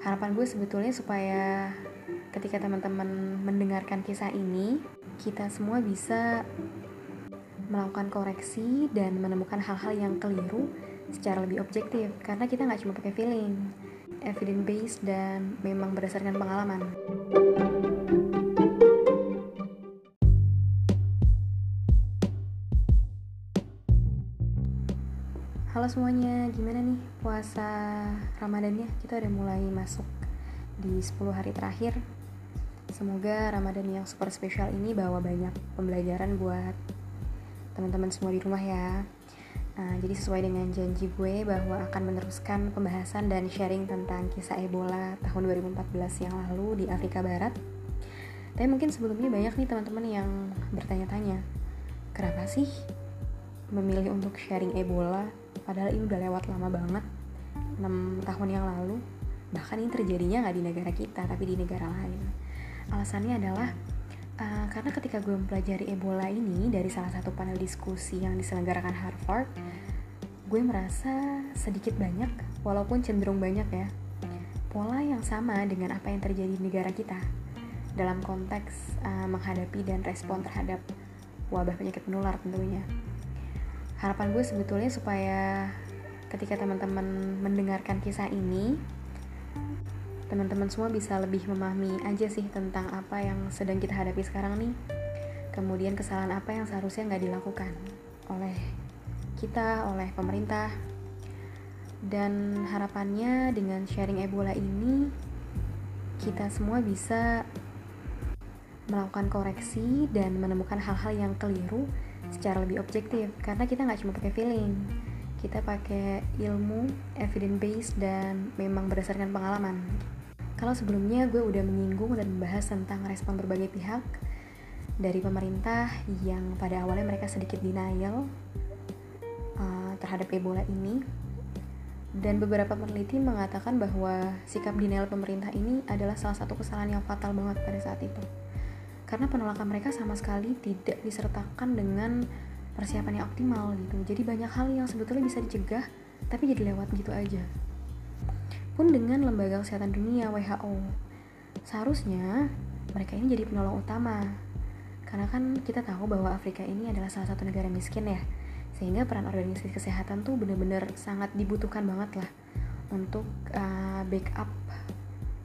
Harapan gue sebetulnya supaya ketika teman-teman mendengarkan kisah ini, kita semua bisa melakukan koreksi dan menemukan hal-hal yang keliru secara lebih objektif, karena kita nggak cuma pakai feeling, evidence based dan memang berdasarkan pengalaman. Halo semuanya, gimana nih puasa Ramadannya? Kita udah mulai masuk di 10 hari terakhir. Semoga Ramadan yang super spesial ini bawa banyak pembelajaran buat teman-teman semua di rumah ya. Nah, jadi sesuai dengan janji gue bahwa akan meneruskan pembahasan dan sharing tentang kisah Ebola tahun 2014 yang lalu di Afrika Barat. Tapi mungkin sebelumnya banyak nih teman-teman yang bertanya-tanya, kenapa sih memilih untuk sharing Ebola? Padahal ini udah lewat lama banget, 6 tahun yang lalu. Bahkan ini terjadinya gak di negara kita, tapi di negara lain. Alasannya adalah karena ketika gue mempelajari Ebola ini dari salah satu panel diskusi yang diselenggarakan Harvard, gue merasa sedikit banyak, walaupun cenderung banyak ya, pola yang sama dengan apa yang terjadi di negara kita dalam konteks menghadapi dan respon terhadap wabah penyakit menular tentunya. Harapan gue sebetulnya supaya ketika teman-teman mendengarkan kisah ini, teman-teman semua bisa lebih memahami aja sih tentang apa yang sedang kita hadapi sekarang nih. Kemudian kesalahan apa yang seharusnya nggak dilakukan oleh kita, oleh pemerintah. Dan harapannya dengan sharing Ebola ini, kita semua bisa melakukan koreksi dan menemukan hal-hal yang keliru secara lebih objektif, karena kita nggak cuma pakai feeling, kita pakai ilmu, evidence based dan memang berdasarkan pengalaman. Kalau sebelumnya gue udah menyinggung dan membahas tentang respon berbagai pihak, dari pemerintah yang pada awalnya mereka sedikit denial terhadap Ebola ini, dan beberapa peneliti mengatakan bahwa sikap denial pemerintah ini adalah salah satu kesalahan yang fatal banget pada saat itu, karena penolakan mereka sama sekali tidak disertakan dengan persiapan yang optimal gitu. Jadi banyak hal yang sebetulnya bisa dicegah, tapi jadi lewat gitu aja. Pun dengan Lembaga Kesehatan Dunia WHO, seharusnya mereka ini jadi penolong utama, karena kan kita tahu bahwa Afrika ini adalah salah satu negara miskin ya, sehingga peran organisasi kesehatan tuh benar-benar sangat dibutuhkan banget lah untuk backup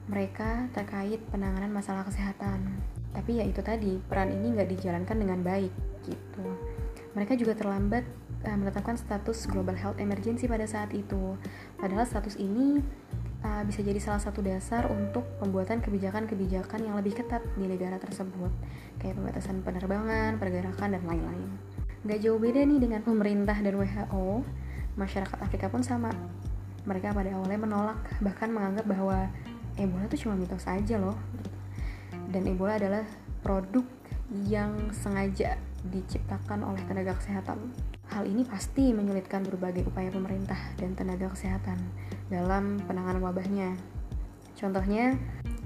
mereka terkait penanganan masalah kesehatan. Tapi ya itu tadi, peran ini nggak dijalankan dengan baik gitu. Mereka juga terlambat menetapkan status global health emergency pada saat itu. Padahal status ini bisa jadi salah satu dasar untuk pembuatan kebijakan-kebijakan yang lebih ketat di negara tersebut, kayak pembatasan penerbangan, pergerakan, dan lain-lain. Gak jauh beda nih dengan pemerintah dan WHO, masyarakat Afrika pun sama. Mereka pada awalnya menolak, bahkan menganggap bahwa Ebola itu cuma mitos aja loh. Dan Ebola adalah produk yang sengaja diciptakan oleh tenaga kesehatan. Hal ini pasti menyulitkan berbagai upaya pemerintah dan tenaga kesehatan dalam penanganan wabahnya. Contohnya,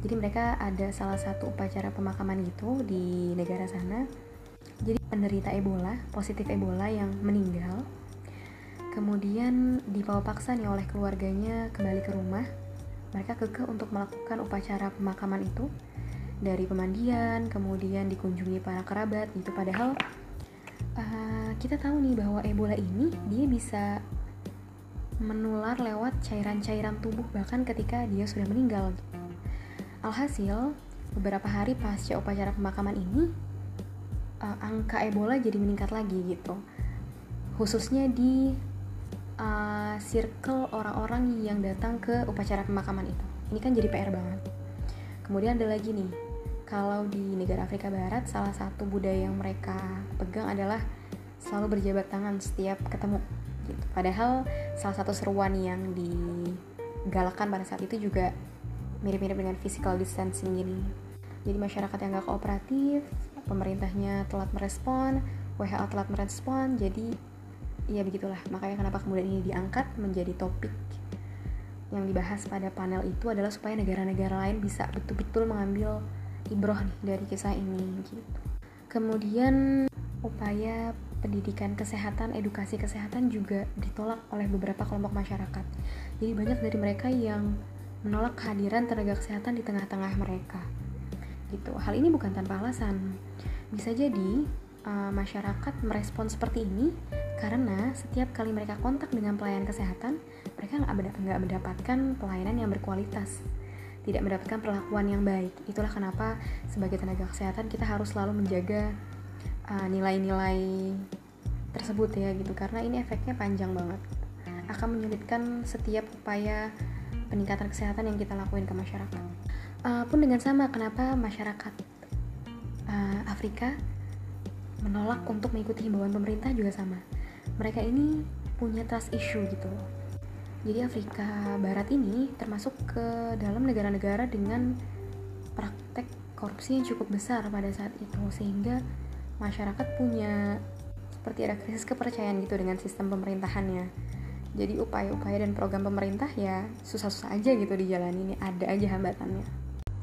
jadi mereka ada salah satu upacara pemakaman gitu di negara sana. Jadi penderita Ebola, positif Ebola yang meninggal, kemudian dibawa paksa nih oleh keluarganya kembali ke rumah. Mereka kekeh untuk melakukan upacara pemakaman itu, dari pemandian, kemudian dikunjungi para kerabat gitu. Padahal kita tahu nih bahwa Ebola ini dia bisa menular lewat cairan-cairan tubuh bahkan ketika dia sudah meninggal. Alhasil, beberapa hari pasca upacara pemakaman ini, angka Ebola jadi meningkat lagi gitu. Khususnya di circle orang-orang yang datang ke upacara pemakaman itu. Ini kan jadi PR banget. Kemudian ada lagi nih, kalau di negara Afrika Barat, salah satu budaya yang mereka pegang adalah selalu berjabat tangan setiap ketemu gitu. Padahal salah satu seruan yang digalakkan pada saat itu juga mirip-mirip dengan physical distancing ini. Jadi masyarakat yang gak kooperatif, pemerintahnya telat merespon, WHO telat merespon, jadi ya begitulah. Makanya kenapa kemudian ini diangkat menjadi topik yang dibahas pada panel itu adalah supaya negara-negara lain bisa betul-betul mengambil ibroh nih dari kisah ini gitu. Kemudian upaya pendidikan kesehatan, edukasi kesehatan juga ditolak oleh beberapa kelompok masyarakat. Jadi banyak dari mereka yang menolak kehadiran tenaga kesehatan di tengah-tengah mereka. Gitu. Hal ini bukan tanpa alasan. Bisa jadi masyarakat merespon seperti ini karena setiap kali mereka kontak dengan pelayanan kesehatan, mereka nggak mendapatkan pelayanan yang berkualitas, tidak mendapatkan perlakuan yang baik. Itulah kenapa sebagai tenaga kesehatan kita harus selalu menjaga nilai-nilai tersebut ya gitu, karena ini efeknya panjang banget, akan menyulitkan setiap upaya peningkatan kesehatan yang kita lakuin ke masyarakat. Pun dengan sama, kenapa masyarakat Afrika menolak untuk mengikuti himbauan pemerintah juga sama. Mereka ini punya trust issue gitu. Jadi Afrika Barat ini termasuk ke dalam negara-negara dengan praktek korupsi yang cukup besar pada saat itu, sehingga masyarakat punya seperti ada krisis kepercayaan gitu dengan sistem pemerintahannya. Jadi upaya-upaya dan program pemerintah ya susah-susah aja gitu dijalani, ini ada aja hambatannya.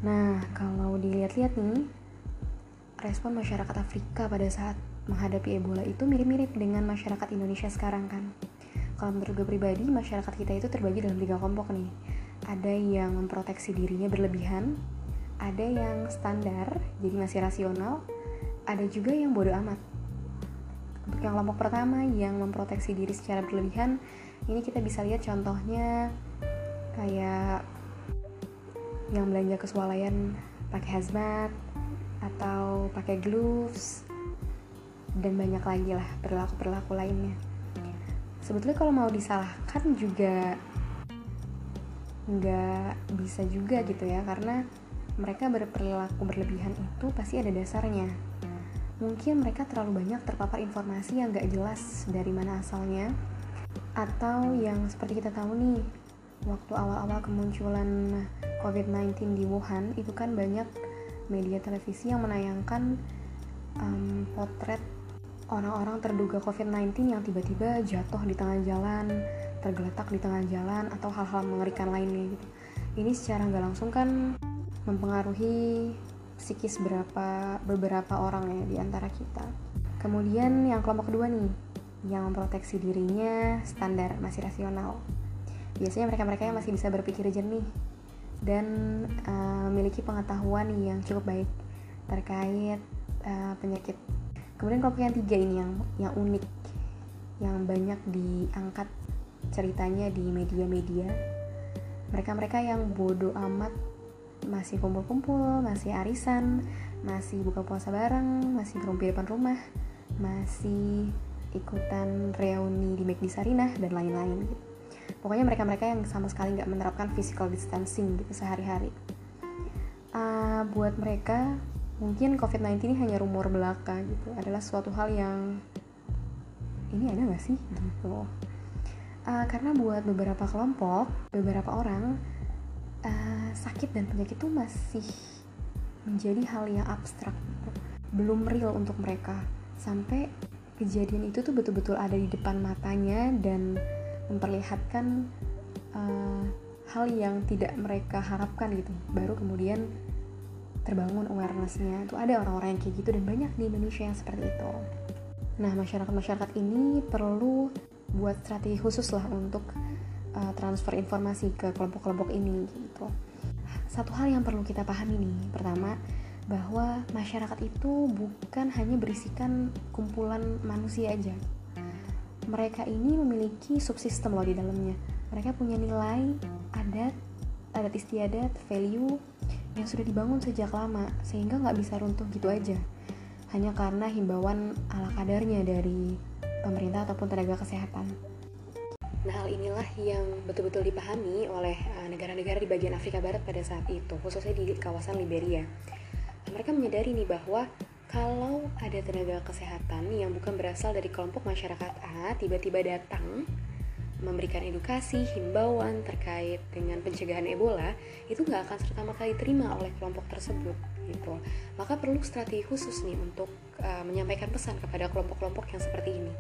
Nah, kalau dilihat-lihat nih, respon masyarakat Afrika pada saat menghadapi Ebola itu mirip-mirip dengan masyarakat Indonesia sekarang kan. Kalau menurut gue pribadi, masyarakat kita itu terbagi dalam 3 kelompok nih. Ada yang memproteksi dirinya berlebihan, ada yang standar, jadi masih rasional, ada juga yang bodoh amat. Untuk yang kelompok pertama yang memproteksi diri secara berlebihan, ini kita bisa lihat contohnya kayak yang belanja ke swalayan pakai hazmat atau pakai gloves dan banyak lagi lah perilaku-perilaku lainnya. Sebetulnya kalau mau disalahkan juga nggak bisa juga gitu ya, karena mereka berperilaku berlebihan itu pasti ada dasarnya. Mungkin mereka terlalu banyak terpapar informasi yang gak jelas dari mana asalnya, atau yang seperti kita tahu nih, waktu awal-awal kemunculan COVID-19 di Wuhan itu kan banyak media televisi yang menayangkan potret orang-orang terduga COVID-19 yang tiba-tiba jatuh di tengah jalan, tergeletak di tengah jalan, atau hal-hal mengerikan lainnya gitu. Ini secara gak langsung kan mempengaruhi psikis beberapa orang ya di antara kita. Kemudian yang kelompok kedua nih, yang memproteksi dirinya standar, masih rasional. Biasanya mereka-mereka yang masih bisa berpikir jernih dan memiliki pengetahuan yang cukup baik terkait penyakit. Kemudian kelompok yang tiga ini yang unik, yang banyak diangkat ceritanya di media-media. Mereka-mereka yang bodoh amat, masih kumpul-kumpul, masih arisan, masih buka puasa bareng, masih ngerumpi depan rumah, masih ikutan reuni di McD Sarinah, dan lain-lain gitu. Pokoknya mereka-mereka yang sama sekali gak menerapkan physical distancing gitu sehari-hari. Buat mereka, mungkin COVID-19 ini hanya rumor belaka gitu, adalah suatu hal yang ini ada gak sih? Gitu. Karena buat beberapa kelompok, beberapa orang, sakit dan penyakit itu masih menjadi hal yang abstrak gitu. Belum real untuk mereka, sampai kejadian itu tuh betul-betul ada di depan matanya dan memperlihatkan hal yang tidak mereka harapkan gitu. Baru kemudian terbangun awarenessnya. Tuh ada orang-orang yang kayak gitu, dan banyak di Indonesia yang seperti itu. Nah, masyarakat-masyarakat ini perlu buat strategi khusus lah untuk transfer informasi ke kelompok-kelompok ini gitu. Satu hal yang perlu kita pahami nih, pertama, bahwa masyarakat itu bukan hanya berisikan kumpulan manusia aja. Mereka ini memiliki subsistem loh di dalamnya. Mereka punya nilai, adat istiadat, value yang sudah dibangun sejak lama, sehingga nggak bisa runtuh gitu aja hanya karena himbauan ala kadarnya dari pemerintah ataupun tenaga kesehatan. Nah, hal inilah yang betul-betul dipahami oleh negara-negara di bagian Afrika Barat pada saat itu, khususnya di kawasan Liberia. Mereka menyadari nih bahwa kalau ada tenaga kesehatan yang bukan berasal dari kelompok masyarakat A tiba-tiba datang memberikan edukasi, himbauan terkait dengan pencegahan Ebola, itu nggak akan serta-merta diterima oleh kelompok tersebut gitu. Maka perlu strategi khusus nih untuk menyampaikan pesan kepada kelompok-kelompok yang seperti ini.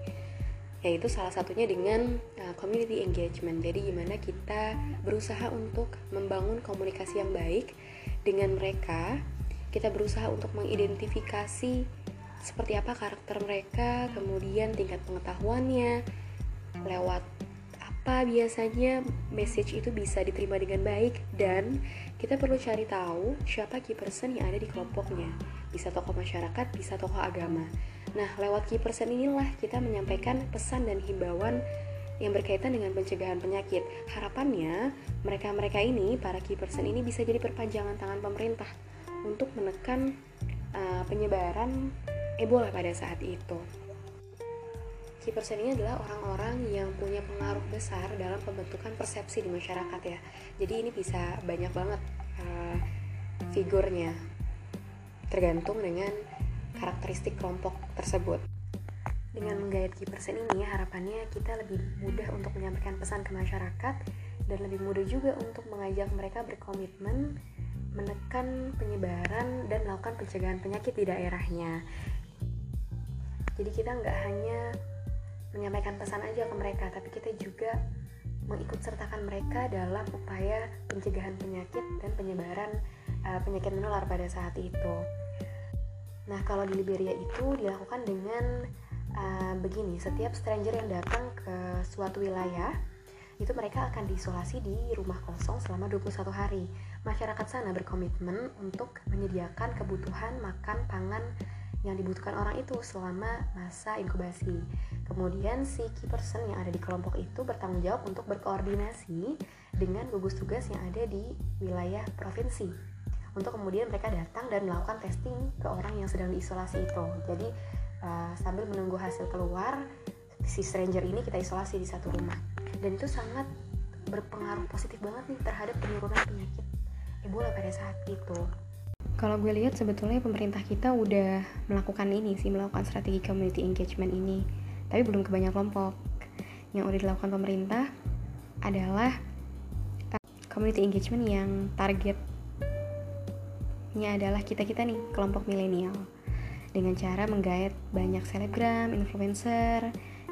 Yaitu salah satunya dengan community engagement. Jadi gimana kita berusaha untuk membangun komunikasi yang baik dengan mereka, kita berusaha untuk mengidentifikasi seperti apa karakter mereka, kemudian tingkat pengetahuannya, lewat kenapa biasanya message itu bisa diterima dengan baik, dan kita perlu cari tahu siapa key person yang ada di kelompoknya. Bisa tokoh masyarakat, bisa tokoh agama. Nah, lewat key person inilah kita menyampaikan pesan dan himbauan yang berkaitan dengan pencegahan penyakit. Harapannya, mereka-mereka ini, para key person ini bisa jadi perpanjangan tangan pemerintah untuk menekan penyebaran Ebola pada saat itu. Key person ini adalah orang-orang yang punya pengaruh besar dalam pembentukan persepsi di masyarakat ya. Jadi ini bisa banyak banget figurnya, tergantung dengan karakteristik kelompok tersebut. Dengan menggait key person ini, harapannya kita lebih mudah untuk menyampaikan pesan ke masyarakat dan lebih mudah juga untuk mengajak mereka berkomitmen menekan penyebaran dan melakukan pencegahan penyakit di daerahnya. Jadi kita nggak hanya menyampaikan pesan aja ke mereka, tapi kita juga mengikutsertakan mereka dalam upaya pencegahan penyakit dan penyebaran penyakit menular pada saat itu. Nah, kalau di Liberia itu dilakukan dengan begini, setiap stranger yang datang ke suatu wilayah itu mereka akan diisolasi di rumah kosong selama 21 hari. Masyarakat sana berkomitmen untuk menyediakan kebutuhan makan, pangan yang dibutuhkan orang itu selama masa inkubasi. Kemudian si key person yang ada di kelompok itu bertanggung jawab untuk berkoordinasi dengan gugus tugas yang ada di wilayah provinsi, untuk kemudian mereka datang dan melakukan testing ke orang yang sedang diisolasi itu. Jadi sambil menunggu hasil keluar, si stranger ini kita isolasi di satu rumah. Dan itu sangat berpengaruh positif banget nih terhadap penurunan penyakit Ebola pada saat itu. Kalau gue lihat sebetulnya pemerintah kita udah melakukan ini sih, melakukan strategi community engagement ini, tapi belum ke banyak kelompok. Yang udah dilakukan pemerintah adalah community engagement yang targetnya adalah kita-kita nih, kelompok milenial, dengan cara menggait banyak selebgram, influencer,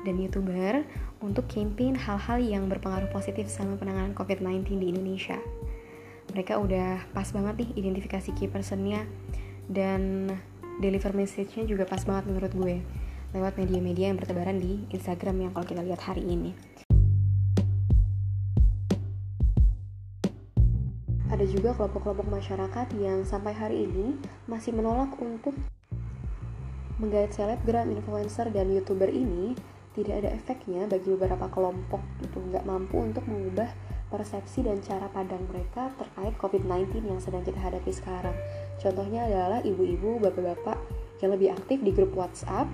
dan youtuber untuk campaign hal-hal yang berpengaruh positif sama penanganan COVID-19 di Indonesia. Mereka udah pas banget nih identifikasi key person-nya, dan deliver message-nya juga pas banget menurut gue, lewat media-media yang bertebaran di Instagram yang kalau kita lihat hari ini. Ada juga kelompok-kelompok masyarakat yang sampai hari ini masih menolak untuk menggait selebgram, influencer, dan youtuber ini. Tidak ada efeknya bagi beberapa kelompok gitu, nggak mampu untuk mengubah persepsi dan cara pandang mereka terkait COVID-19 yang sedang kita hadapi sekarang. Contohnya adalah ibu-ibu, bapak-bapak yang lebih aktif di grup WhatsApp,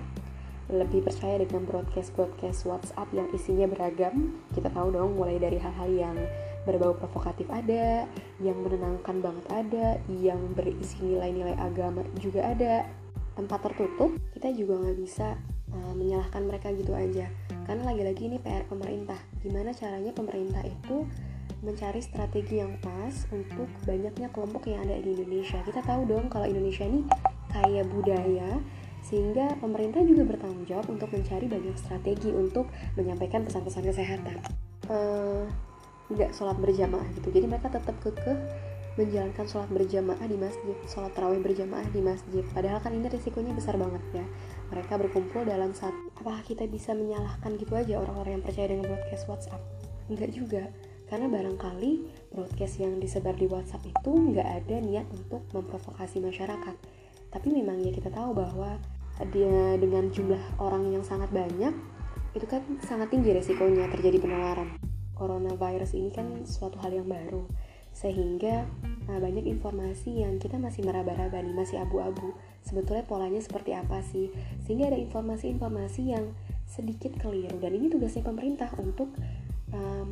lebih percaya dengan broadcast WhatsApp yang isinya beragam. Kita tahu dong, mulai dari hal-hal yang berbau provokatif ada, yang menenangkan banget ada, yang berisi nilai-nilai agama juga ada. Tempat tertutup, kita juga nggak bisa menyalahkan mereka gitu aja, karena lagi-lagi ini PR pemerintah. Gimana caranya pemerintah itu mencari strategi yang pas untuk banyaknya kelompok yang ada di Indonesia. Kita tahu dong kalau Indonesia ini kaya budaya, sehingga pemerintah juga bertanggung jawab untuk mencari banyak strategi untuk menyampaikan pesan-pesan kesehatan. Nggak sholat berjamaah gitu, jadi mereka tetap kekeh menjalankan sholat berjamaah di masjid, sholat tarawih berjamaah di masjid, padahal kan ini risikonya besar banget ya. Mereka berkumpul dalam satu. Apakah kita bisa menyalahkan gitu aja orang-orang yang percaya dengan broadcast WhatsApp? Enggak juga, karena barangkali broadcast yang disebar di WhatsApp itu nggak ada niat untuk memprovokasi masyarakat. Tapi memang ya kita tahu bahwa dia dengan jumlah orang yang sangat banyak, itu kan sangat tinggi resikonya terjadi penularan. Coronavirus ini kan suatu hal yang baru, sehingga banyak informasi yang kita masih meraba-raba nih, masih abu-abu sebetulnya polanya seperti apa sih, sehingga ada informasi-informasi yang sedikit keliru. Dan ini tugasnya pemerintah untuk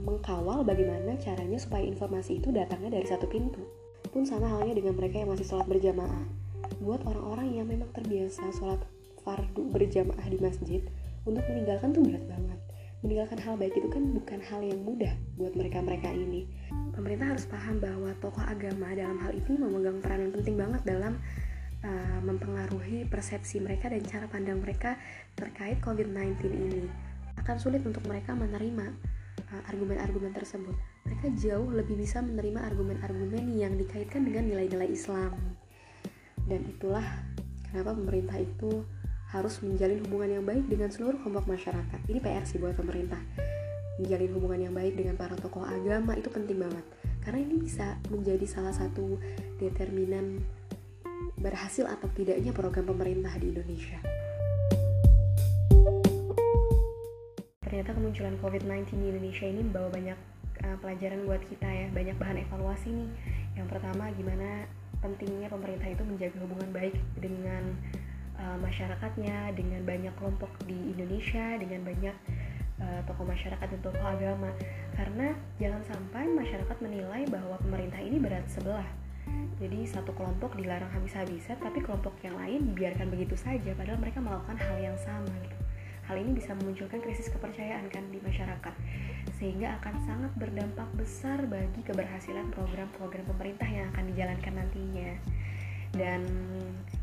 mengkawal bagaimana caranya supaya informasi itu datangnya dari satu pintu. Pun sama halnya dengan mereka yang masih sholat berjamaah. Buat orang-orang yang memang terbiasa sholat fardu berjamaah di masjid, untuk meninggalkan tuh berat banget. Meninggalkan hal baik itu kan bukan hal yang mudah buat mereka-mereka ini. Pemerintah harus paham bahwa tokoh agama dalam hal ini memegang peran yang penting banget dalam mempengaruhi persepsi mereka dan cara pandang mereka terkait COVID-19 ini. Akan sulit untuk mereka menerima argumen-argumen tersebut. Mereka jauh lebih bisa menerima argumen-argumen yang dikaitkan dengan nilai-nilai Islam. Dan itulah kenapa pemerintah itu harus menjalin hubungan yang baik dengan seluruh kelompok masyarakat. Ini PR sih buat pemerintah. menjalin hubungan yang baik dengan para tokoh agama itu penting banget, karena ini bisa menjadi salah satu determinan berhasil atau tidaknya program pemerintah di Indonesia. Ternyata kemunculan COVID-19 di Indonesia ini membawa banyak pelajaran buat kita ya, banyak bahan evaluasi nih. Yang pertama, gimana pentingnya pemerintah itu menjaga hubungan baik dengan masyarakatnya, dengan banyak kelompok di Indonesia, dengan banyak tokoh masyarakat dan tokoh agama. Karena jangan sampai masyarakat menilai bahwa pemerintah ini berat sebelah. Jadi satu kelompok dilarang habis-habisan, tapi kelompok yang lain dibiarkan begitu saja, padahal mereka melakukan hal yang sama gitu. Hal ini bisa memunculkan krisis kepercayaan kan di masyarakat, sehingga akan sangat berdampak besar bagi keberhasilan program-program pemerintah yang akan dijalankan nantinya. Dan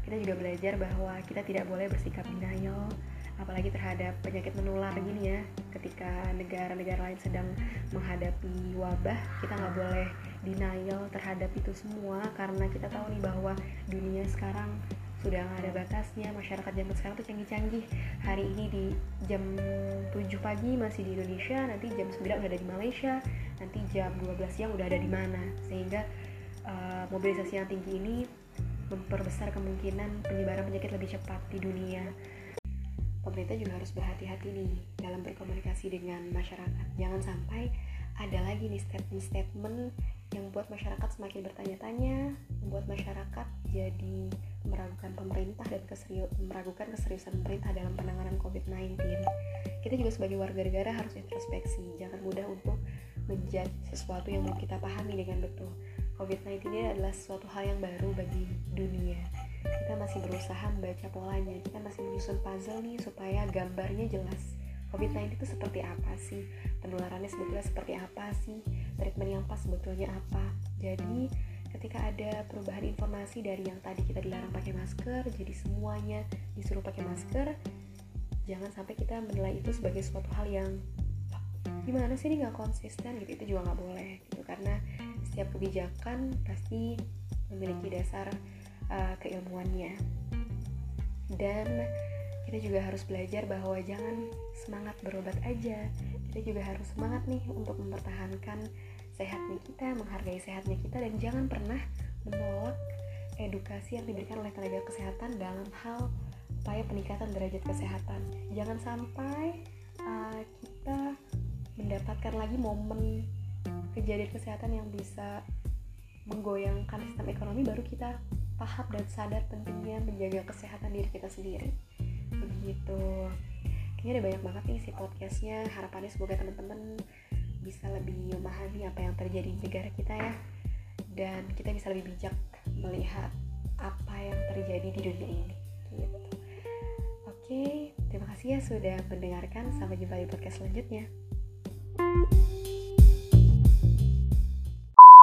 kita juga belajar bahwa kita tidak boleh bersikap denial, apalagi terhadap penyakit menular gini ya. Ketika negara-negara lain sedang menghadapi wabah, kita nggak boleh denial terhadap itu semua, karena kita tahu nih bahwa dunia sekarang sudah nggak ada batasnya. Masyarakat zaman sekarang tuh canggih-canggih. Hari ini di jam 7 pagi masih di Indonesia, nanti jam 9 udah ada di Malaysia, nanti jam 12 siang udah ada di mana. Sehingga mobilisasi yang tinggi ini memperbesar kemungkinan penyebaran penyakit lebih cepat di dunia. Pemerintah juga harus berhati-hati nih dalam berkomunikasi dengan masyarakat. Jangan sampai ada lagi nih statement-statement yang buat masyarakat semakin bertanya-tanya, membuat masyarakat jadi meragukan pemerintah dan meragukan keseriusan pemerintah dalam penanganan COVID-19. Kita juga sebagai warga negara harus introspeksi, jangan mudah untuk menjudge sesuatu yang belum kita pahami dengan betul. COVID-19 ini adalah sesuatu hal yang baru bagi dunia. Kita masih berusaha membaca polanya, kita masih menyusun puzzle nih supaya gambarnya jelas. COVID-19 itu seperti apa sih? Penularannya sebetulnya seperti apa sih? Treatment yang pas sebetulnya apa? Jadi ketika ada perubahan informasi dari yang tadi kita dilarang pakai masker, jadi semuanya disuruh pakai masker, jangan sampai kita menilai itu sebagai suatu hal yang gimana sih ini nggak konsisten gitu. Itu juga nggak boleh gitu, karena setiap kebijakan pasti memiliki dasar keilmuannya. Dan kita juga harus belajar bahwa jangan semangat berobat aja, kita juga harus semangat nih untuk mempertahankan sehatnya kita, menghargai sehatnya kita, dan jangan pernah menolak edukasi yang diberikan oleh tenaga kesehatan dalam hal upaya peningkatan derajat kesehatan. Jangan sampai kita mendapatkan lagi momen kejadian kesehatan yang bisa menggoyangkan sistem ekonomi, baru kita paham dan sadar pentingnya menjaga kesehatan diri kita sendiri. Begitu. Kayaknya ada banyak banget nih si podcastnya. Harapannya semoga teman-teman bisa lebih memahami apa yang terjadi di negara kita ya, dan kita bisa lebih bijak melihat apa yang terjadi di dunia ini gitu. Oke, terima kasih ya sudah mendengarkan. Sampai jumpa di podcast selanjutnya.